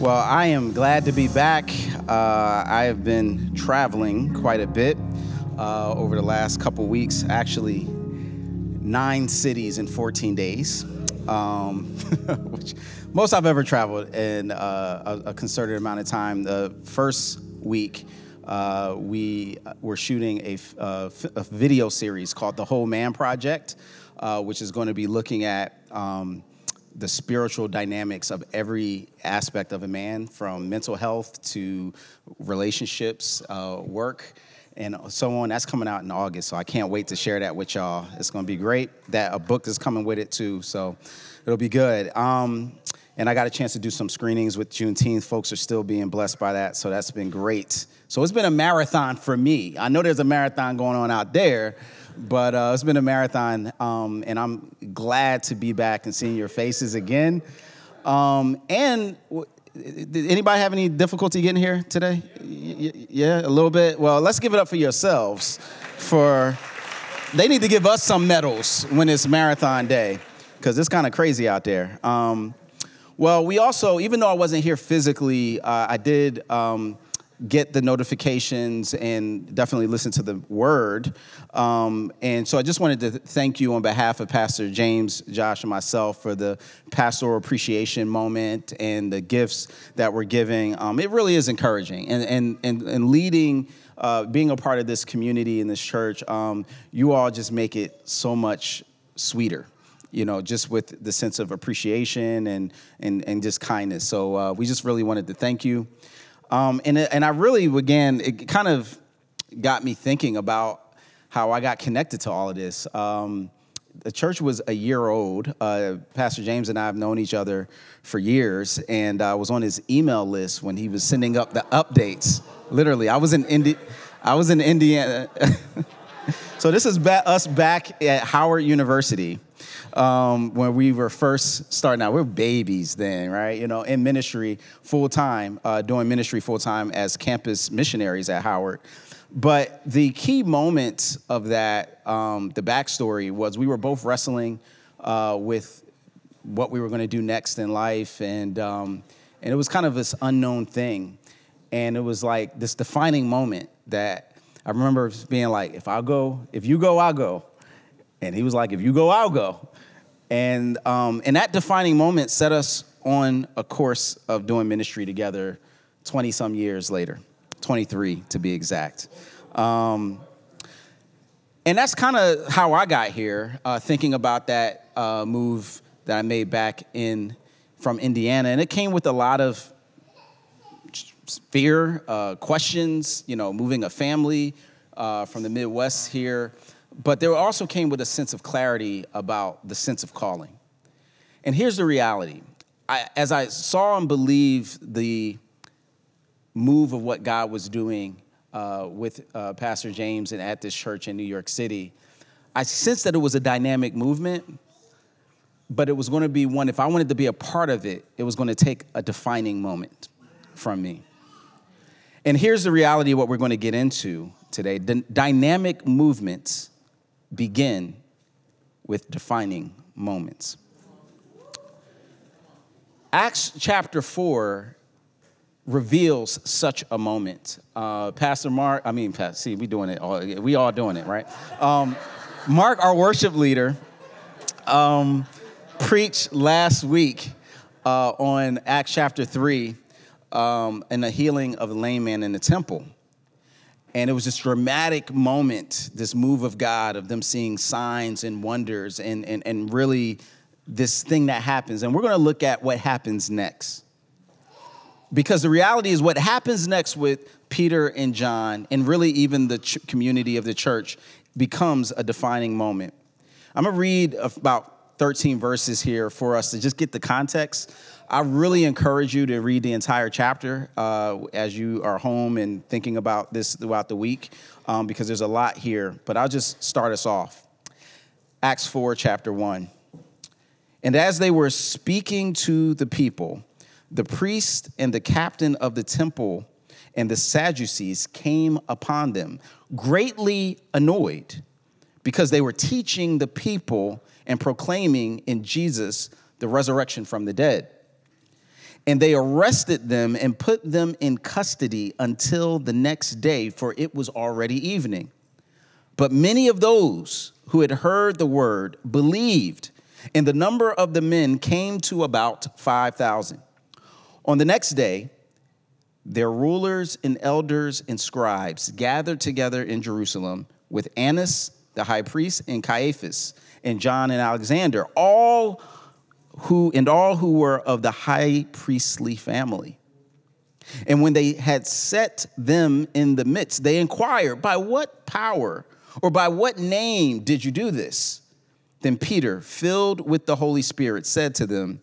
Well, I am glad to be back. I have been traveling quite a bit over the last couple weeks, actually 9 cities in 14 days, which most I've ever traveled in a concerted amount of time. The first week, we were shooting a video series called The Whole Man Project, which is going to be looking at the spiritual dynamics of every aspect of a man, from mental health to relationships, work, and so on. That's coming out in August, so I can't wait to share that with y'all. It's going to be great. That a book is coming with it too, so it'll be good. And I got a chance to do some screenings with Juneteenth. Folks are still being blessed by that, so that's been great. So it's been a marathon for me. I know there's a marathon going on out there, but it's been a marathon, and I'm glad to be back and seeing your faces again. And did anybody have any difficulty getting here today? Yeah, a little bit? Well, let's give it up for yourselves. They need to give us some medals when it's marathon day, because it's kind of crazy out there. Well, we also, even though I wasn't here physically, I did get the notifications and definitely listen to the word. And so I just wanted to thank you on behalf of Pastor James, Josh, and myself for the pastoral appreciation moment and the gifts that we're giving. It really is encouraging. And leading, being a part of this community in this church, you all just make it so much sweeter, you know, just with the sense of appreciation and just kindness. So we just really wanted to thank you. And I really began, it kind of got me thinking about how I got connected to all of this. The church was a year old. Pastor James and I have known each other for years, and I was on his email list when he was sending up the updates. Literally, I was in Indiana. So this is us back at Howard University. When we were first starting out, we were babies then, right? You know, in ministry full-time, doing ministry full-time as campus missionaries at Howard. But the key moment of that, the backstory was we were both wrestling with what we were going to do next in life. And it was kind of this unknown thing. And it was like this defining moment that I remember being like, if you go, I'll go. And he was like, if you go, I'll go. And that defining moment set us on a course of doing ministry together 20-some years later, 23 to be exact. And that's kind of how I got here, thinking about that move that I made back from Indiana. And it came with a lot of fear, questions, you know, moving a family from the Midwest here. But there also came with a sense of clarity about the sense of calling. And here's the reality. As I saw and believed the move of what God was doing with Pastor James and at this church in New York City, I sensed that it was a dynamic movement, but it was going to be one, if I wanted to be a part of it, it was going to take a defining moment from me. And here's the reality of what we're going to get into today. Dynamic movements begin with defining moments. Acts chapter 4 reveals such a moment. We all doing it, right? Mark, our worship leader, preached last week on Acts chapter 3 and the healing of the lame man in the temple. And it was this dramatic moment, this move of God, of them seeing signs and wonders and really this thing that happens. And we're going to look at what happens next. Because the reality is what happens next with Peter and John, and really even the community of the church, becomes a defining moment. I'm going to read about 13 verses here for us to just get the context. I really encourage you to read the entire chapter as you are home and thinking about this throughout the week, because there's a lot here. But I'll just start us off. Acts 4, chapter 1. And as they were speaking to the people, the priest and the captain of the temple and the Sadducees came upon them, greatly annoyed, because they were teaching the people and proclaiming in Jesus the resurrection from the dead. And they arrested them and put them in custody until the next day, for it was already evening. But many of those who had heard the word believed, and the number of the men came to about 5,000. On the next day, their rulers and elders and scribes gathered together in Jerusalem with Annas, the high priest, and Caiaphas, and John and Alexander, all who were of the high priestly family. And when they had set them in the midst, they inquired, by what power or by what name did you do this? Then Peter, filled with the Holy Spirit, said to them,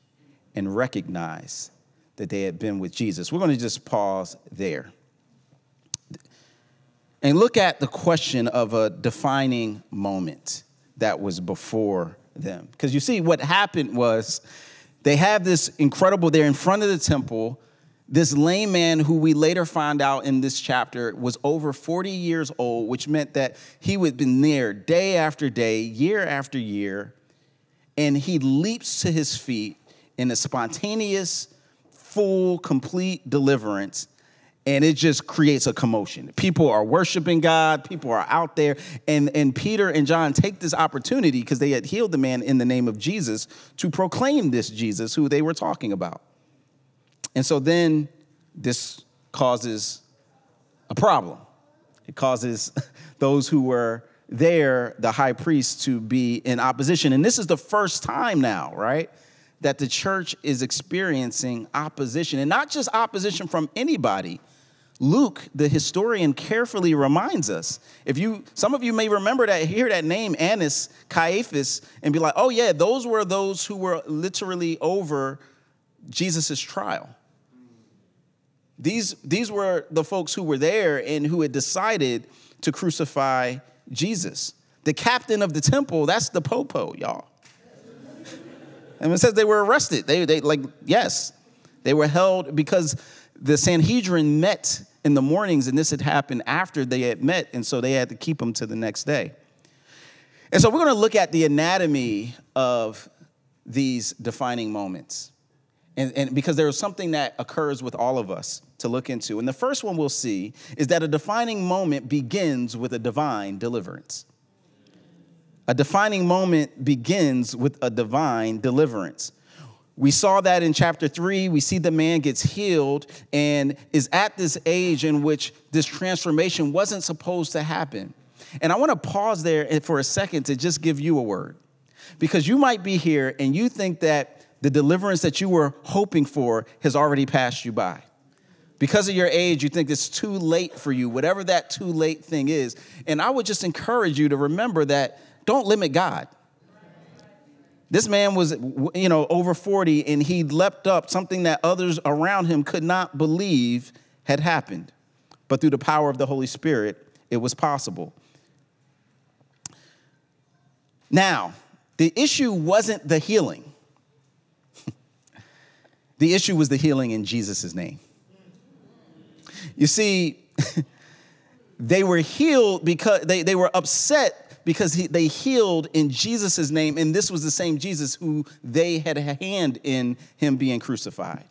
and recognized that they had been with Jesus. We're going to just pause there and look at the question of a defining moment that was before them. Because you see, what happened was, they have this incredible, they're in front of the temple, this lame man who we later find out in this chapter was over 40 years old, which meant that he would have been there day after day, year after year, and he leaps to his feet in a spontaneous, full, complete deliverance, and it just creates a commotion. People are worshiping God, people are out there, and Peter and John take this opportunity, because they had healed the man in the name of Jesus, to proclaim this Jesus who they were talking about. And so then this causes a problem. It causes those who were there, the high priest, to be in opposition. And this is the first time now, right, that the church is experiencing opposition, and not just opposition from anybody. Luke, the historian, carefully reminds us. Some of you may remember that, hear that name, Annas, Caiaphas, and be like, oh yeah, those were those who were literally over Jesus' trial. These were the folks who were there and who had decided to crucify Jesus. The captain of the temple, that's the popo, y'all. And it says they were arrested. They were held because the Sanhedrin met in the mornings, and this had happened after they had met, and so they had to keep them to the next day. And so we're going to look at the anatomy of these defining moments, and because there is something that occurs with all of us to look into. And the first one we'll see is that a defining moment begins with a divine deliverance. A defining moment begins with a divine deliverance. We saw that in chapter 3. We see the man gets healed and is at this age in which this transformation wasn't supposed to happen. And I want to pause there for a second to just give you a word. Because you might be here and you think that the deliverance that you were hoping for has already passed you by. Because of your age, you think it's too late for you, whatever that too late thing is. And I would just encourage you to remember that don't limit God. This man was, over 40, and he leapt up, something that others around him could not believe had happened. But through the power of the Holy Spirit, it was possible. Now, the issue wasn't the healing. The issue was the healing in Jesus' name. You see, They were healed because they were upset because they healed in Jesus' name. And this was the same Jesus who they had a hand in him being crucified.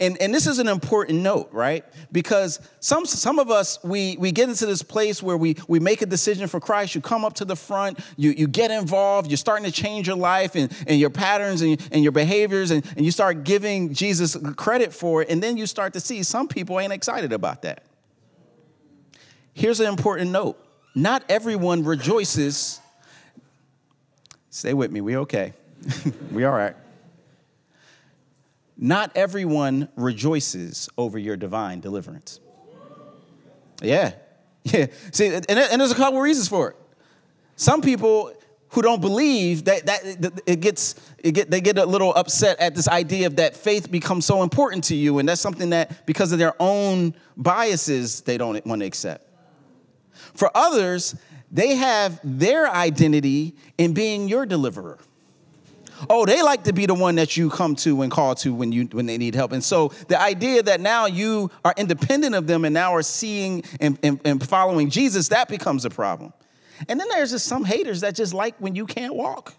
And this is an important note, right? Because some of us, we get into this place where we make a decision for Christ. You come up to the front, you get involved, you're starting to change your life and your patterns and your behaviors, and you start giving Jesus credit for it. And then you start to see some people ain't excited about that. Here's an important note. Not everyone rejoices. Stay with me. We okay. We all right. Not everyone rejoices over your divine deliverance. Yeah. See, and there's a couple reasons for it. Some people who don't believe that they get a little upset at this idea of that faith becomes so important to you, and that's something that because of their own biases they don't want to accept. For others, they have their identity in being your deliverer. Oh, they like to be the one that you come to and call to when they need help. And so the idea that now you are independent of them and now are seeing and following Jesus, that becomes a problem. And then there's just some haters that just like when you can't walk.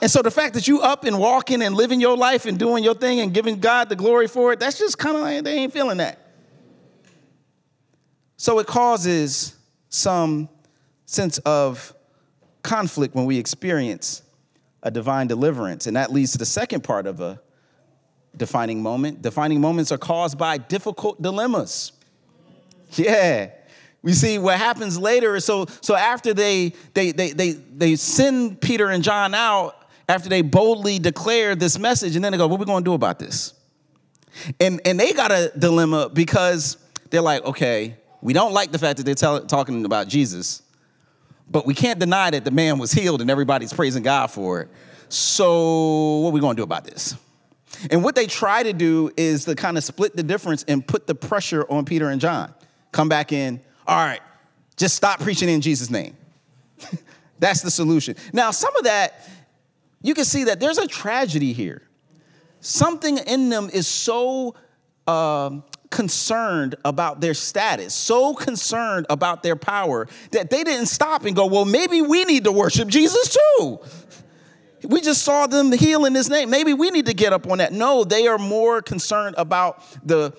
And so the fact that you up and walking and living your life and doing your thing and giving God the glory for it, that's just kind of like they ain't feeling that. So it causes some sense of conflict when we experience a divine deliverance. And that leads to the second part of a defining moment. Defining moments are caused by difficult dilemmas. Yeah. We see what happens later. So after they send Peter and John out, after they boldly declare this message, and then they go, what are we going to do about this? And they got a dilemma because they're like, okay, we don't like the fact that they're talking about Jesus, but we can't deny that the man was healed and everybody's praising God for it. So what are we going to do about this? And what they try to do is to kind of split the difference and put the pressure on Peter and John. Come back in. All right, just stop preaching in Jesus' name. That's the solution. Now, some of that, you can see that there's a tragedy here. Something in them is so concerned about their status, so concerned about their power that they didn't stop and go, well, maybe we need to worship Jesus too. We just saw them heal in his name. Maybe we need to get up on that. No, they are more concerned about the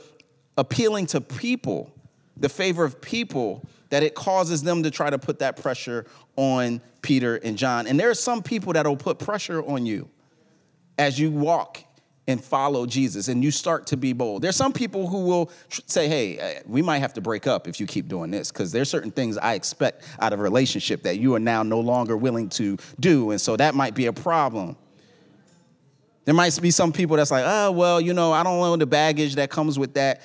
appealing to people, the favor of people, that it causes them to try to put that pressure on Peter and John. And there are some people that will put pressure on you as you walk and follow Jesus, and you start to be bold. There's some people who will say, hey, we might have to break up if you keep doing this, because there's certain things I expect out of a relationship that you are now no longer willing to do, and so that might be a problem. There might be some people that's like, oh, well, you know, I don't know the baggage that comes with that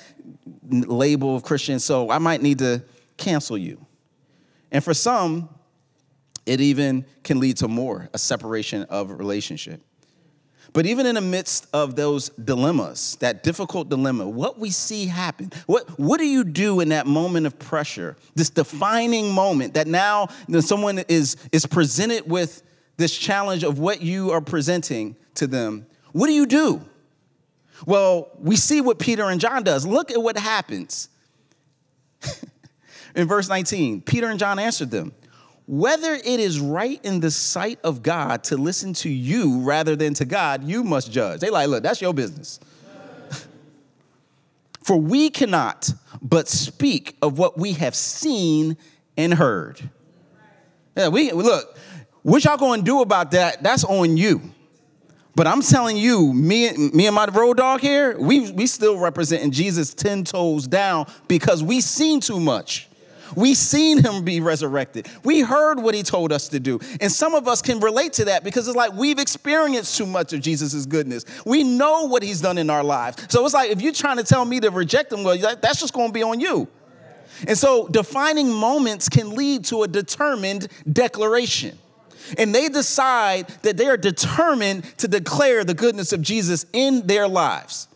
label of Christian, so I might need to cancel you. And for some, it even can lead to more, a separation of relationship. But even in the midst of those dilemmas, that difficult dilemma, what we see happen, what do you do in that moment of pressure, this defining moment that now someone is presented with this challenge of what you are presenting to them? What do you do? Well, we see what Peter and John does. Look at what happens. In verse 19, Peter and John answered them, whether it is right in the sight of God to listen to you rather than to God, you must judge. They like, look, that's your business. For we cannot but speak of what we have seen and heard. Yeah, look, what y'all going to do about that, that's on you. But I'm telling you, me and my road dog here, we still representing Jesus 10 toes down because we seen too much. We seen him be resurrected. We heard what he told us to do. And some of us can relate to that because it's like we've experienced too much of Jesus' goodness. We know what he's done in our lives. So it's like if you're trying to tell me to reject him, well, that's just going to be on you. And so defining moments can lead to a determined declaration. And they decide that they are determined to declare the goodness of Jesus in their lives.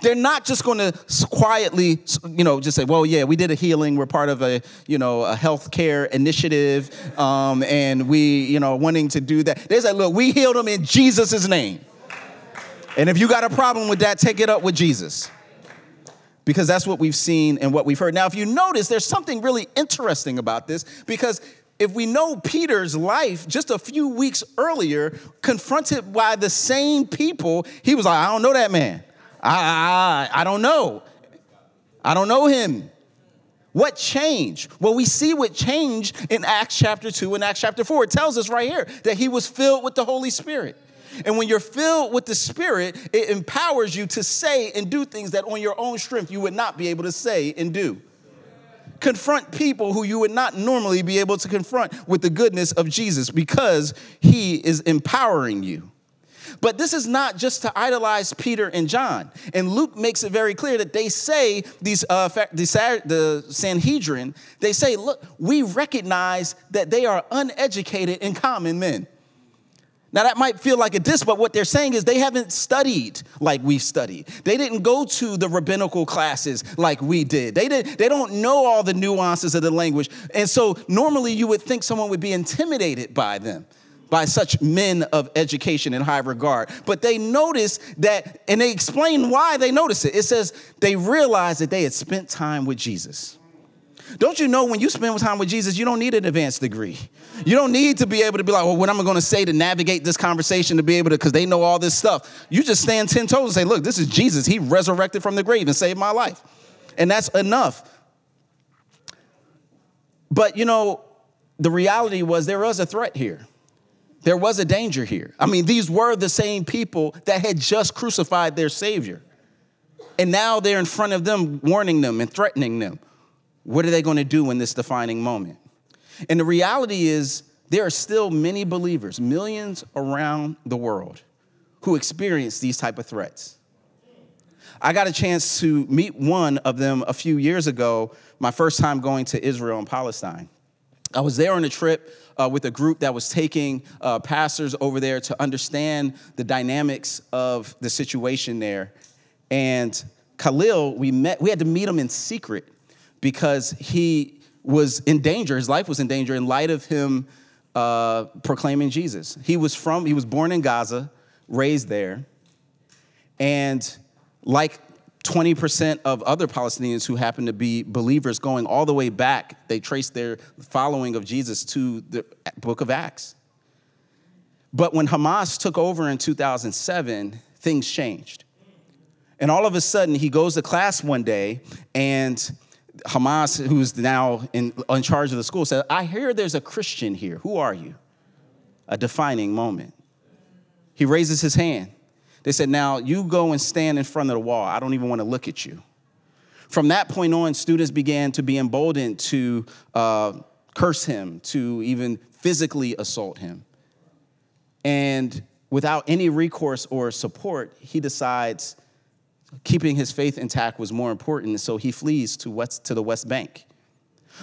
They're not just going to quietly, just say, well, yeah, we did a healing. We're part of a healthcare initiative, and we, wanting to do that. They say, look, we healed them in Jesus' name. And if you got a problem with that, take it up with Jesus. because that's what we've seen and what we've heard. Now, if you notice, there's something really interesting about this, because if we know Peter's life just a few weeks earlier, confronted by the same people, he was like, I don't know that man. I don't know. I don't know him. What changed? Well, we see what changed in Acts chapter 2 and Acts chapter 4. It tells us right here that he was filled with the Holy Spirit. And when you're filled with the Spirit, it empowers you to say and do things that on your own strength you would not be able to say and do. Confront people who you would not normally be able to confront with the goodness of Jesus, because he is empowering you. But this is not just to idolize Peter and John. And Luke makes it very clear that they say, the Sanhedrin, they say, look, we recognize that they are uneducated and common men. Now, that might feel like a diss, but what they're saying is they haven't studied like we've studied. They didn't go to the rabbinical classes like we did. They don't know all the nuances of the language. And so normally you would think someone would be intimidated by them, by such men of education and high regard. But they noticed that, and they explain why they noticed it. It says they realized that they had spent time with Jesus. Don't you know when you spend time with Jesus, you don't need an advanced degree. You don't need to be able to be like, well, what am I going to say to navigate this conversation to be able to, because they know all this stuff. You just stand 10 toes and say, look, this is Jesus. He resurrected from the grave and saved my life. And that's enough. But, you know, the reality was there was a threat here. There was a danger here. I mean, these were the same people that had just crucified their Savior. And now they're in front of them, warning them and threatening them. What are they going to do in this defining moment? And the reality is there are still many believers, millions around the world, who experience these type of threats. I got a chance to meet one of them a few years ago, my first time going to Israel and Palestine. I was there on a trip with a group that was taking pastors over there to understand the dynamics of the situation there. And Khalil, we had to meet him in secret, because he was in danger. His life was in danger in light of him proclaiming Jesus. He was born in Gaza, raised there. And like 20% of other Palestinians who happen to be believers going all the way back, they trace their following of Jesus to the Book of Acts. But when Hamas took over in 2007, things changed. And all of a sudden, he goes to class one day, and Hamas, who's now in charge of the school, said, I hear there's a Christian here. Who are you? A defining moment. He raises his hand. They said, now you go and stand in front of the wall. I don't even want to look at you. From that point on, students began to be emboldened to curse him, to even physically assault him. And without any recourse or support, he decides keeping his faith intact was more important, so he flees to the West Bank.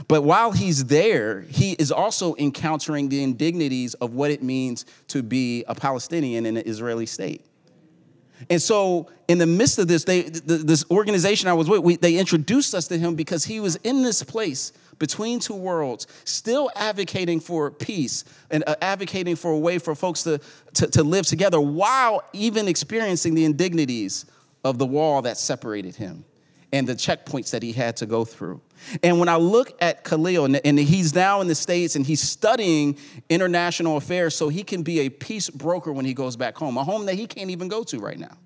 But while he's there, he is also encountering the indignities of what it means to be a Palestinian in an Israeli state. And so in the midst of this, this organization I was with, they introduced us to him because he was in this place between two worlds, still advocating for peace and advocating for a way for folks to live together while even experiencing the indignities of the wall that separated him and the checkpoints that he had to go through. And when I look at Khalil, and he's now in the States and he's studying international affairs so he can be a peace broker when he goes back home, a home that he can't even go to right now.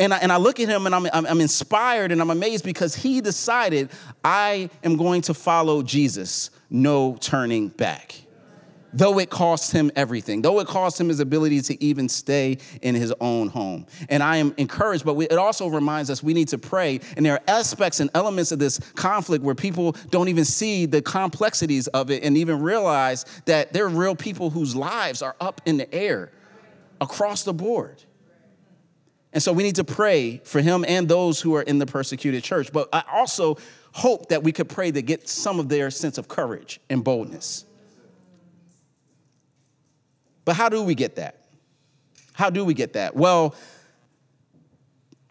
And I look at him and I'm inspired and I'm amazed, because he decided, I am going to follow Jesus, no turning back. Though it cost him everything, though it cost him his ability to even stay in his own home. And I am encouraged, but it also reminds us we need to pray. And there are aspects and elements of this conflict where people don't even see the complexities of it and even realize that there are real people whose lives are up in the air across the board. And so we need to pray for him and those who are in the persecuted church. But I also hope that we could pray to get some of their sense of courage and boldness. But how do we get that? How do we get that? Well,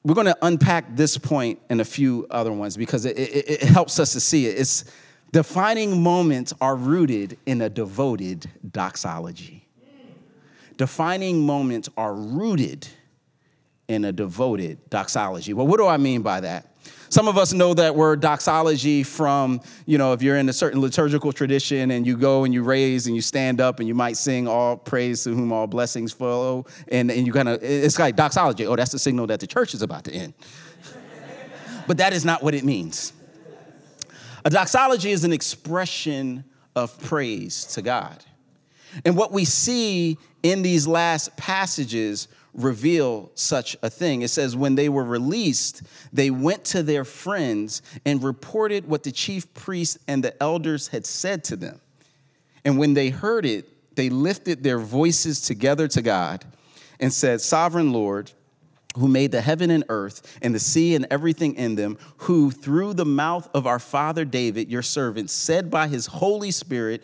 we're going to unpack this point and a few other ones, because it helps us to see it. It's defining moments are rooted in a devoted doxology. Defining moments are rooted in a devoted doxology. Well, what do I mean by that? Some of us know that word doxology from, you know, if you're in a certain liturgical tradition and you go and you raise and you stand up and you might sing all praise to whom all blessings flow. And you kind of, it's like doxology. Oh, that's the signal that the church is about to end. But that is not what it means. A doxology is an expression of praise to God. And what we see in these last passages reveal such a thing. It says, when they were released, they went to their friends and reported what the chief priests and the elders had said to them. And when they heard it, they lifted their voices together to God and said, Sovereign Lord, who made the heaven and earth and the sea and everything in them, who through the mouth of our father David, your servant, said by his Holy Spirit,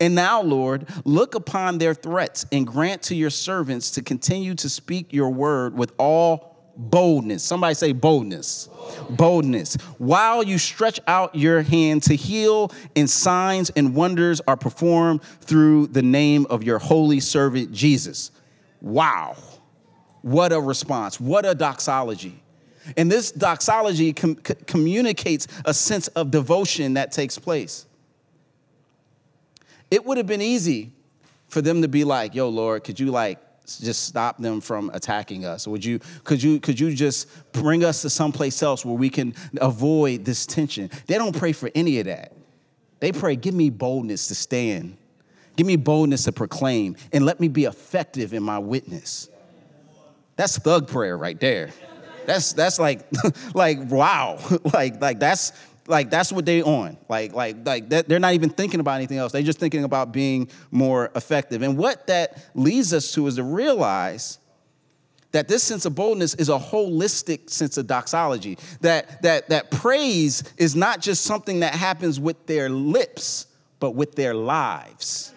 And now, Lord, look upon their threats and grant to your servants to continue to speak your word with all boldness. Somebody say boldness. Boldness. While you stretch out your hand to heal, and signs and wonders are performed through the name of your holy servant, Jesus. Wow. What a response. What a doxology. And this doxology communicates a sense of devotion that takes place. It would have been easy for them to be like, yo, Lord, could you like just stop them from attacking us? Would you? Could you just bring us to someplace else where we can avoid this tension? They don't pray for any of that. They pray, give me boldness to stand. Give me boldness to proclaim and let me be effective in my witness. That's thug prayer right there. That's like, like, wow. That's what they on. They're not even thinking about anything else. They're just thinking about being more effective. And what that leads us to is to realize that this sense of boldness is a holistic sense of doxology. That praise is not just something that happens with their lips, but with their lives.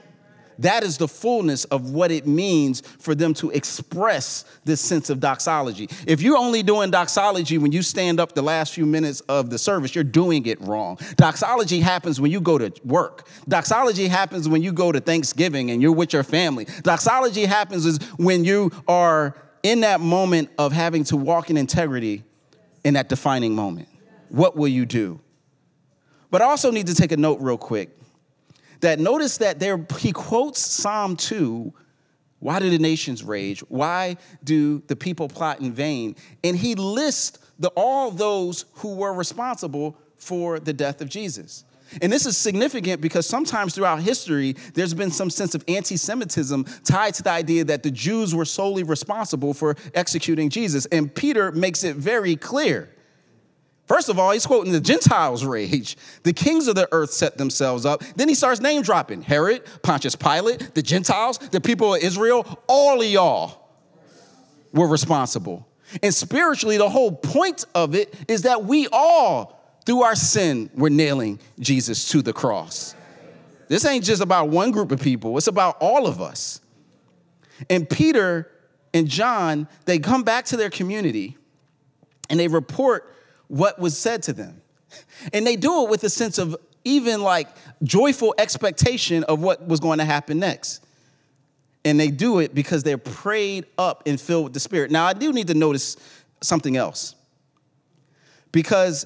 That is the fullness of what it means for them to express this sense of doxology. If you're only doing doxology when you stand up the last few minutes of the service, you're doing it wrong. Doxology happens when you go to work. Doxology happens when you go to Thanksgiving and you're with your family. Doxology happens is when you are in that moment of having to walk in integrity in that defining moment. What will you do? But I also need to take a note real quick. That notice that he quotes Psalm 2, why do the nations rage? Why do the people plot in vain? And he lists all those who were responsible for the death of Jesus. And this is significant because sometimes throughout history, there's been some sense of anti-Semitism tied to the idea that the Jews were solely responsible for executing Jesus. And Peter makes it very clear. First of all, he's quoting the Gentiles' rage. The kings of the earth set themselves up. Then he starts name dropping. Herod, Pontius Pilate, the Gentiles, the people of Israel, all of y'all were responsible. And spiritually, the whole point of it is that we all, through our sin, were nailing Jesus to the cross. This ain't just about one group of people. It's about all of us. And Peter and John, they come back to their community and they report what was said to them. And they do it with a sense of even like joyful expectation of what was going to happen next. And they do it because they're prayed up and filled with the Spirit. Now, I do need to notice something else because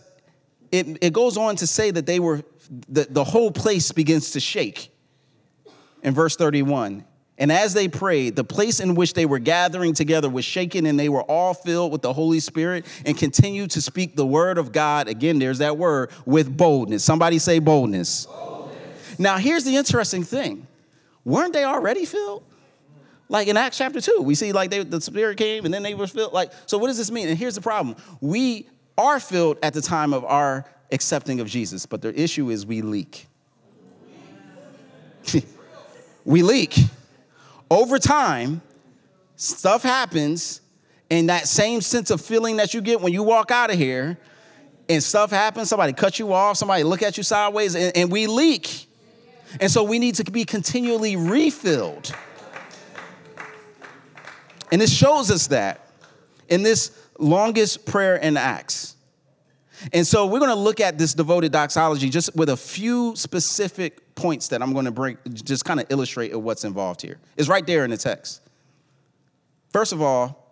it goes on to say that they were, the whole place begins to shake in verse 31. And as they prayed, the place in which they were gathering together was shaken, and they were all filled with the Holy Spirit and continued to speak the word of God. Again, there's that word, with boldness. Somebody say boldness. Boldness. Now, here's the interesting thing. Weren't they already filled? Like in Acts chapter 2, we see like the Spirit came, and then they were filled. Like, so what does this mean? And here's the problem. We are filled at the time of our accepting of Jesus, but the issue is we leak. We leak. Over time, stuff happens, And that same sense of feeling that you get when you walk out of here and stuff happens, somebody cut you off, somebody look at you sideways, and we leak. And so we need to be continually refilled. And it shows us that in this longest prayer in Acts. And so we're going to look at this devoted doxology just with a few specific points that I'm going to bring, just kind of illustrate what's involved here. It's right there in the text. First of all,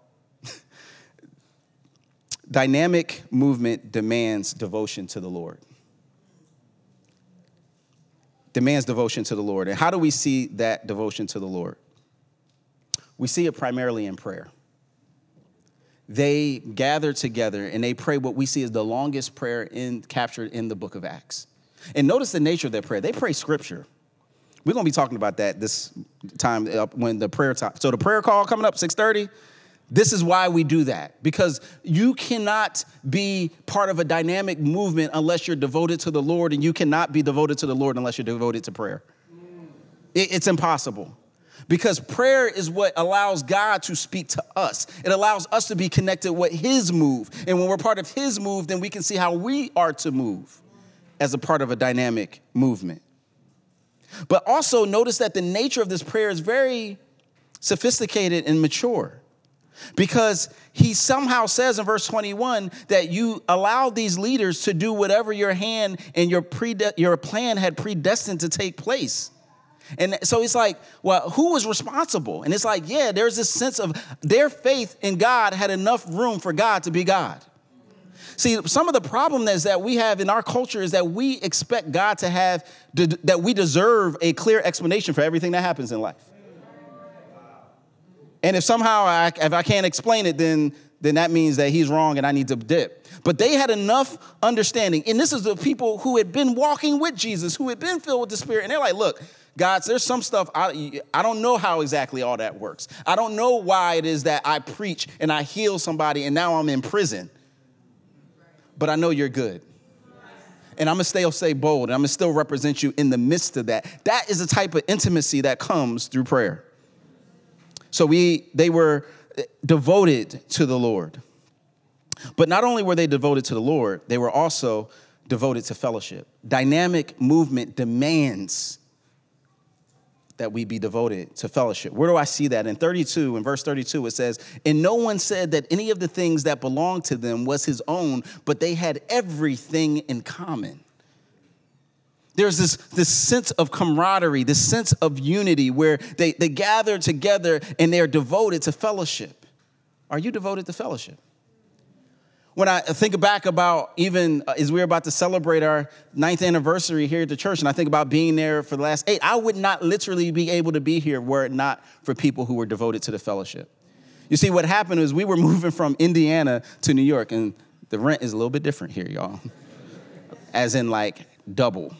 dynamic movement demands devotion to the Lord. Demands devotion to the Lord. And how do we see that devotion to the Lord? We see it primarily in prayer. They gather together and they pray what we see as the longest prayer captured in the book of Acts. And notice the nature of their prayer. They pray scripture. We're going to be talking about that this time when the prayer time. So the prayer call coming up, 6:30. This is why we do that, because you cannot be part of a dynamic movement unless you're devoted to the Lord, and you cannot be devoted to the Lord unless you're devoted to prayer. It's impossible. Because prayer is what allows God to speak to us. It allows us to be connected with his move. And when we're part of his move, then we can see how we are to move as a part of a dynamic movement. But also notice that the nature of this prayer is very sophisticated and mature, because he somehow says in verse 21 that you allow these leaders to do whatever your hand and your plan had predestined to take place. And so it's like, well, who was responsible? And it's like, yeah, there's this sense of their faith in God had enough room for God to be God. See, some of the problem that we have in our culture is that we expect God to have, that we deserve a clear explanation for everything that happens in life. And if somehow if I can't explain it, then that means that he's wrong and I need to dip. But they had enough understanding. And this is the people who had been walking with Jesus, who had been filled with the Spirit. And they're like, look, God, there's some stuff I don't know how exactly all that works. I don't know why it is that I preach and I heal somebody and now I'm in prison. But I know you're good. And I'm going to stay bold, and I'm going to still represent you in the midst of that. That is the type of intimacy that comes through prayer. So they were devoted to the Lord. But not only were they devoted to the Lord, they were also devoted to fellowship. Dynamic movement demands that we be devoted to fellowship. Where do I see that? In verse 32, it says, "And no one said that any of the things that belonged to them was his own, but they had everything in common." There's this sense of camaraderie, this sense of unity where they gather together and they're devoted to fellowship. Are you devoted to fellowship? When I think back about even as we're about to celebrate our 9th anniversary here at the church, and I think about being there for the last 8, I would not literally be able to be here were it not for people who were devoted to the fellowship. You see, what happened is we were moving from Indiana to New York, and the rent is a little bit different here, y'all, as in like double.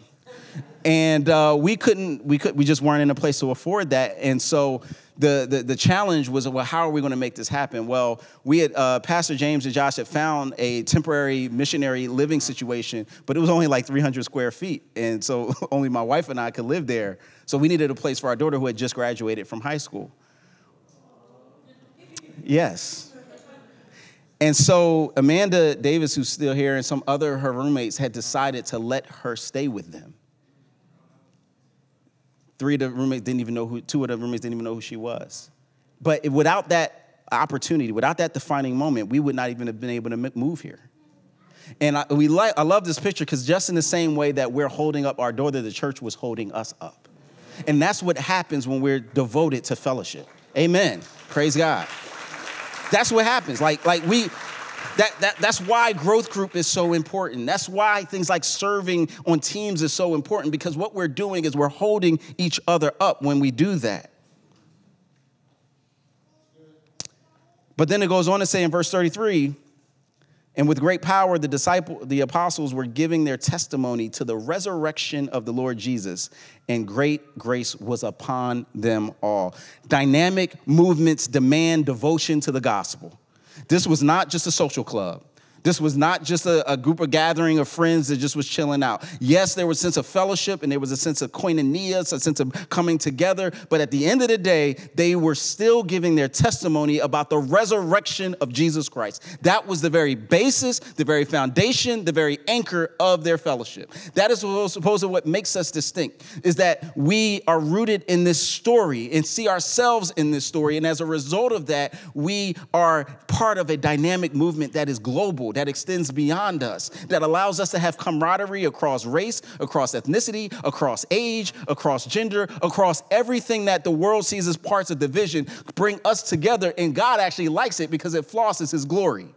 And we just weren't in a place to afford that. And so the challenge was, well, how are we going to make this happen? Well, we had Pastor James and Josh had found a temporary missionary living situation, but it was only like 300 square feet. And so only my wife and I could live there. So we needed a place for our daughter who had just graduated from high school. Yes. And so Amanda Davis, who's still here, and some other her roommates had decided to let her stay with them. 2 of the roommates didn't even know who she was. But without that opportunity, without that defining moment, we would not even have been able to move here. And I love this picture, because just in the same way that we're holding up our daughter, the church was holding us up. And that's what happens when we're devoted to fellowship. Amen. Praise God. That's what happens. That's why growth group is so important. That's why things like serving on teams is so important, because what we're doing is we're holding each other up when we do that. But then it goes on to say in verse 33, "And with great power the apostles were giving their testimony to the resurrection of the Lord Jesus, and great grace was upon them all." Dynamic movements demand devotion to the gospel. This was not just a social club. This was not just a group or gathering of friends that just was chilling out. Yes, there was a sense of fellowship and there was a sense of koinonia, a sense of coming together. But at the end of the day, they were still giving their testimony about the resurrection of Jesus Christ. That was the very basis, the very foundation, the very anchor of their fellowship. That is what makes us distinct, is that we are rooted in this story and see ourselves in this story. And as a result of that, we are part of a dynamic movement that is global, that extends beyond us, that allows us to have camaraderie across race, across ethnicity, across age, across gender, across everything that the world sees as parts of division, bring us together. And God actually likes it because it flosses his glory.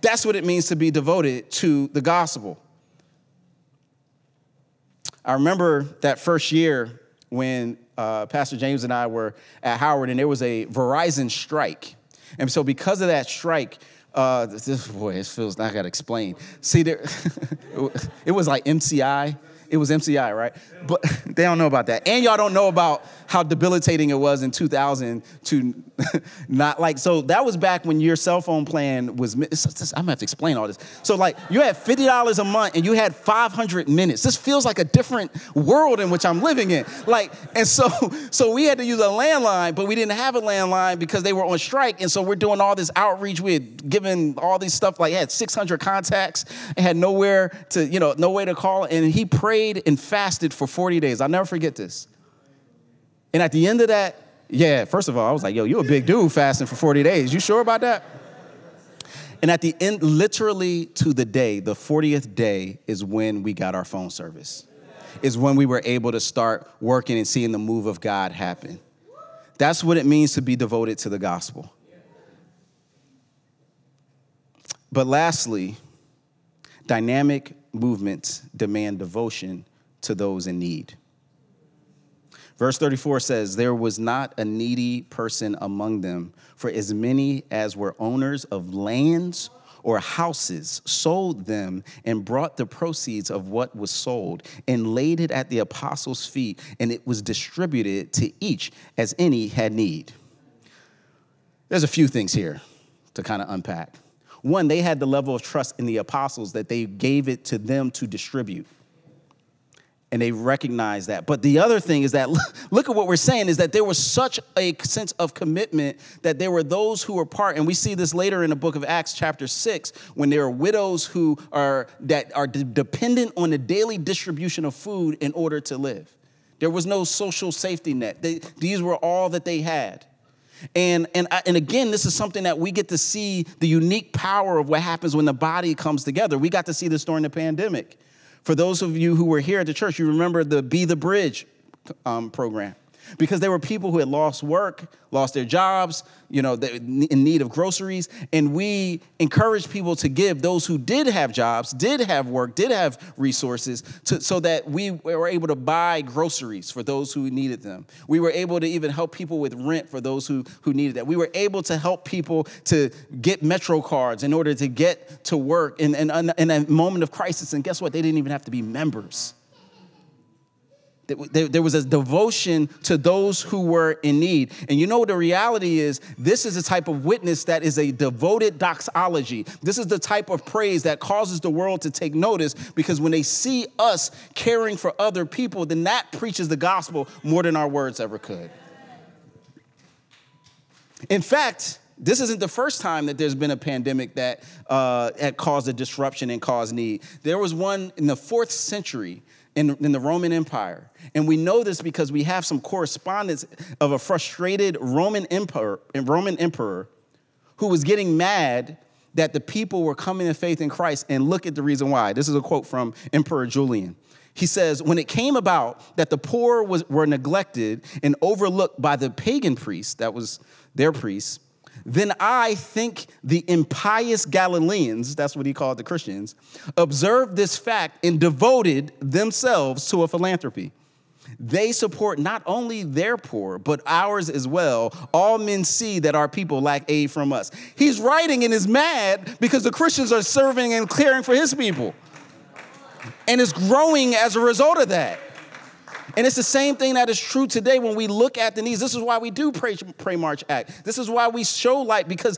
That's what it means to be devoted to the gospel. I remember that first year when Pastor James and I were at Howard, and there was a Verizon strike. And so because of that strike, I got to explain. See, there, it was like MCI. It was MCI, right? But they don't know about that. And y'all don't know about how debilitating it was in 2000 to not like, so that was back when your cell phone plan was, I'm gonna have to explain all this. So like you had $50 a month and you had 500 minutes. This feels like a different world in which I'm living in. Like, and so we had to use a landline, but we didn't have a landline because they were on strike. And so we're doing all this outreach. We had given all these stuff, like had 600 contacts and had nowhere to, no way to call. And he prayed and fasted for 40 days. I'll never forget this. And at the end of that, first of all, I was like, yo, you're a big dude fasting for 40 days. You sure about that? And at the end, literally to the day, the 40th day is when we got our phone service, is when we were able to start working and seeing the move of God happen. That's what it means to be devoted to the gospel. But lastly, dynamic movements demand devotion to those in need. Verse 34 says, there was not a needy person among them, for as many as were owners of lands or houses sold them and brought the proceeds of what was sold and laid it at the apostles' feet, and it was distributed to each as any had need. There's a few things here to kind of unpack. One, they had the level of trust in the apostles that they gave it to them to distribute. And they recognize that. But the other thing is that, look at what we're saying, is that there was such a sense of commitment that there were those who were part, and we see this later in the book of Acts chapter 6, when there are widows who are dependent on the daily distribution of food in order to live. There was no social safety net. These were all that they had. And again, this is something that we get to see the unique power of what happens when the body comes together. We got to see this during the pandemic. For those of you who were here at the church, you remember the Be the Bridge program, because there were people who had lost work, lost their jobs, in need of groceries. And we encouraged people to give, those who did have jobs, did have work, did have resources, so that we were able to buy groceries for those who needed them. We were able to even help people with rent for those who needed that. We were able to help people to get Metro cards in order to get to work in a moment of crisis. And guess what? They didn't even have to be members. There was a devotion to those who were in need. And the reality is, this is a type of witness that is a devoted doxology. This is the type of praise that causes the world to take notice, because when they see us caring for other people, then that preaches the gospel more than our words ever could. In fact, this isn't the first time that there's been a pandemic that had caused a disruption and caused need. There was one in the 4th century in the Roman Empire. And we know this because we have some correspondence of a frustrated Roman emperor who was getting mad that the people were coming to faith in Christ. And look at the reason why. This is a quote from Emperor Julian. He says, when it came about that the poor were neglected and overlooked by the pagan priests, that was their priests, then I think the impious Galileans, that's what he called the Christians, observed this fact and devoted themselves to a philanthropy. They support not only their poor, but ours as well. All men see that our people lack aid from us. He's writing and is mad because the Christians are serving and caring for his people. And is growing as a result of that. And it's the same thing that is true today when we look at the needs. This is why we do pray, march, act. This is why we show light, because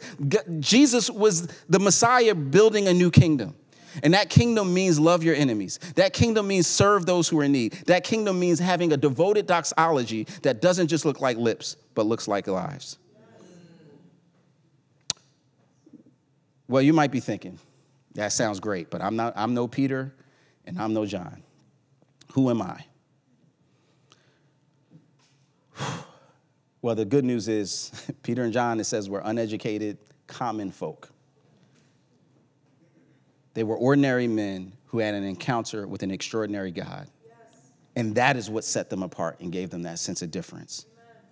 Jesus was the Messiah building a new kingdom. And that kingdom means love your enemies. That kingdom means serve those who are in need. That kingdom means having a devoted doxology that doesn't just look like lips, but looks like lives. Well, you might be thinking, that sounds great, but I'm no Peter and I'm no John. Who am I? Well, the good news is Peter and John, it says, were uneducated, common folk. They were ordinary men who had an encounter with an extraordinary God. Yes. And that is what set them apart and gave them that sense of difference. Amen.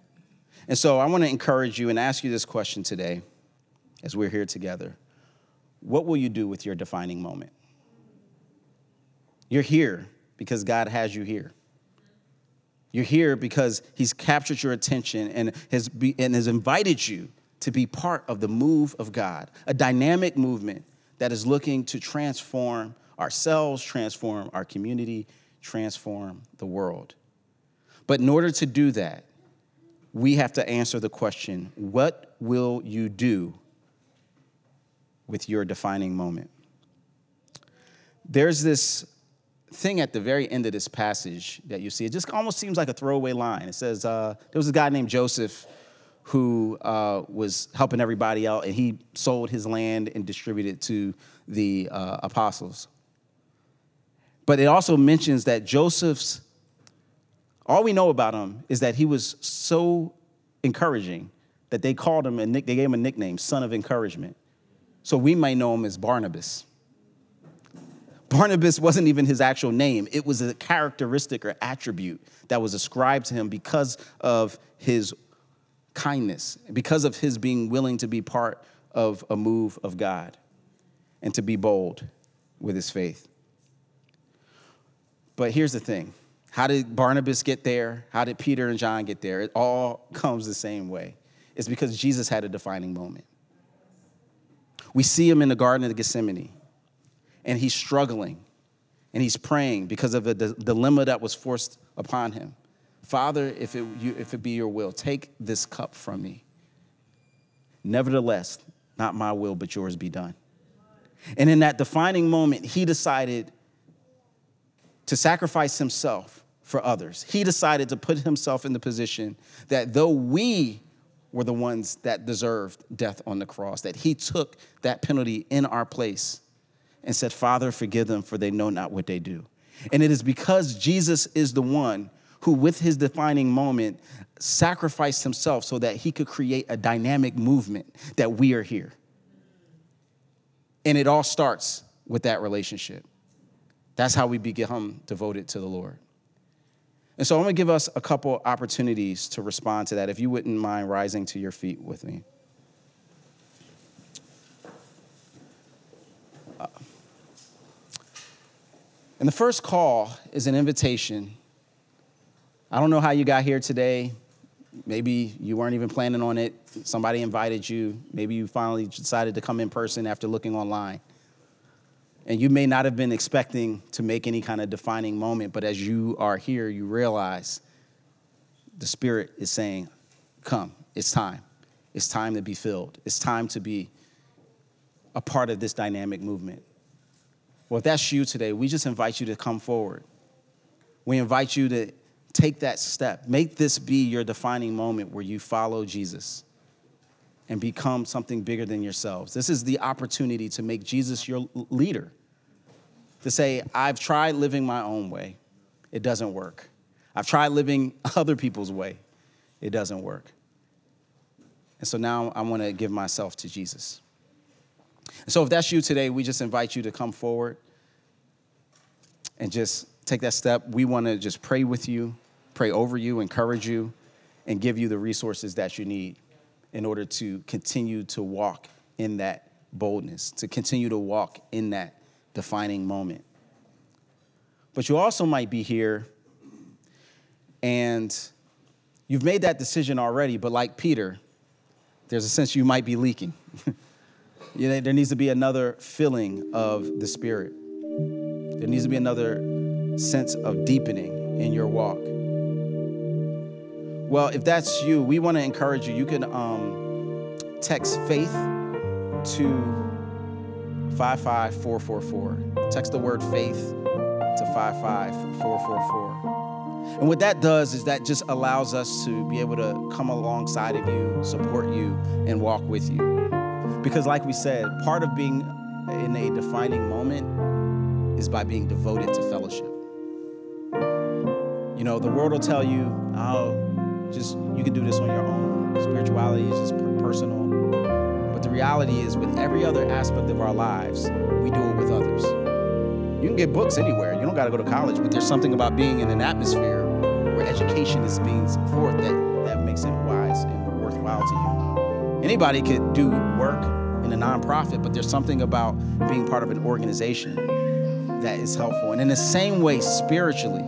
And so I want to encourage you and ask you this question today as we're here together. What will you do with your defining moment? You're here because God has you here. You're here because he's captured your attention and has invited you to be part of the move of God, a dynamic movement that is looking to transform ourselves, transform our community, transform the world. But in order to do that, we have to answer the question, what will you do with your defining moment? There's this thing at the very end of this passage that you see. It just almost seems like a throwaway line. It says, there was a guy named Joseph who was helping everybody out, and he sold his land and distributed it to the apostles. But it also mentions that Joseph's, all we know about him is that he was so encouraging that they called him, and they gave him a nickname, Son of Encouragement. So we might know him as Barnabas. Barnabas wasn't even his actual name. It was a characteristic or attribute that was ascribed to him because of his kindness, because of his being willing to be part of a move of God and to be bold with his faith. But here's the thing. How did Barnabas get there? How did Peter and John get there? It all comes the same way. It's because Jesus had a defining moment. We see him in the Garden of Gethsemane, and he's struggling, and he's praying because of a dilemma that was forced upon him. Father, if it be your will, take this cup from me. Nevertheless, not my will, but yours be done. And in that defining moment, he decided to sacrifice himself for others. He decided to put himself in the position that though we were the ones that deserved death on the cross, that he took that penalty in our place and said, Father, forgive them, for they know not what they do. And it is because Jesus is the one who, with his defining moment, sacrificed himself so that he could create a dynamic movement that we are here. And it all starts with that relationship. That's how we become devoted to the Lord. And so I'm going to give us a couple opportunities to respond to that. If you wouldn't mind rising to your feet with me. And the first call is an invitation. I don't know how you got here today. Maybe you weren't even planning on it. Somebody invited you. Maybe you finally decided to come in person after looking online. And you may not have been expecting to make any kind of defining moment, but as you are here, you realize the Spirit is saying, come, it's time. It's time to be filled. It's time to be a part of this dynamic movement. Well, if that's you today, we just invite you to come forward. We invite you to take that step. Make this be your defining moment where you follow Jesus and become something bigger than yourselves. This is the opportunity to make Jesus your leader. To say, I've tried living my own way. It doesn't work. I've tried living other people's way. It doesn't work. And so now I want to give myself to Jesus. And so if that's you today, we just invite you to come forward and just take that step. We want to just pray with you, pray over you, encourage you, and give you the resources that you need in order to continue to walk in that boldness, to continue to walk in that defining moment. But you also might be here and you've made that decision already, but like Peter, there's a sense you might be leaking. You know, there needs to be another filling of the Spirit. There needs to be another sense of deepening in your walk. Well, if that's you, we want to encourage you. You can text faith to 55444. Text the word faith to 55444. And what that does is that just allows us to be able to come alongside of you, support you, and walk with you. Because like we said, part of being in a defining moment is by being devoted to fellowship. You know, the world will tell you, oh, just you can do this on your own. Spirituality is just personal. But the reality is with every other aspect of our lives, we do it with others. You can get books anywhere. You don't got to go to college, but there's something about being in an atmosphere where education is being forth that makes it wise and worthwhile to you. Anybody could do work in a nonprofit, but there's something about being part of an organization that is helpful. And in the same way, spiritually,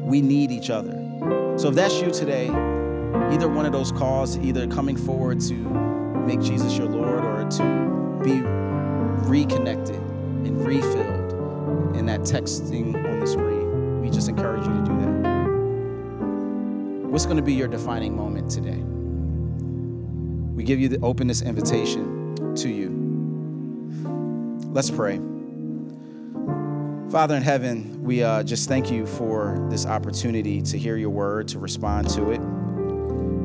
we need each other. So if that's you today, either one of those calls, either coming forward to make Jesus your Lord or to be reconnected and refilled, in that texting on the screen, we just encourage you to do that. What's going to be your defining moment today? We give you the openness invitation to you. Let's pray. Father in heaven, we just thank you for this opportunity to hear your word, to respond to it,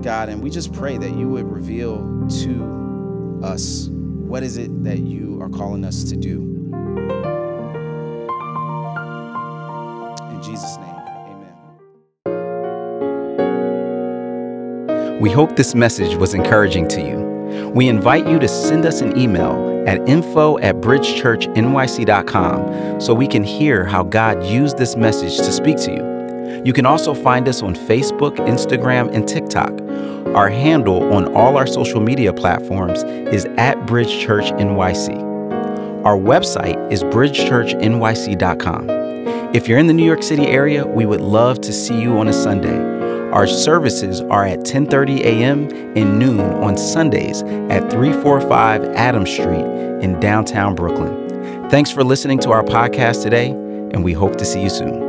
God. And we just pray that you would reveal to us what is it that you are calling us to do. In Jesus' name, amen. We hope this message was encouraging to you. We invite you to send us an email at info@bridgechurchnyc.com so we can hear how God used this message to speak to you. You can also find us on Facebook, Instagram, and TikTok. Our handle on all our social media platforms is @bridgechurchnyc. Our website is bridgechurchnyc.com. If you're in the New York City area, we would love to see you on a Sunday. Our services are at 10:30 a.m. and noon on Sundays at 345 Adams Street in downtown Brooklyn. Thanks for listening to our podcast today, and we hope to see you soon.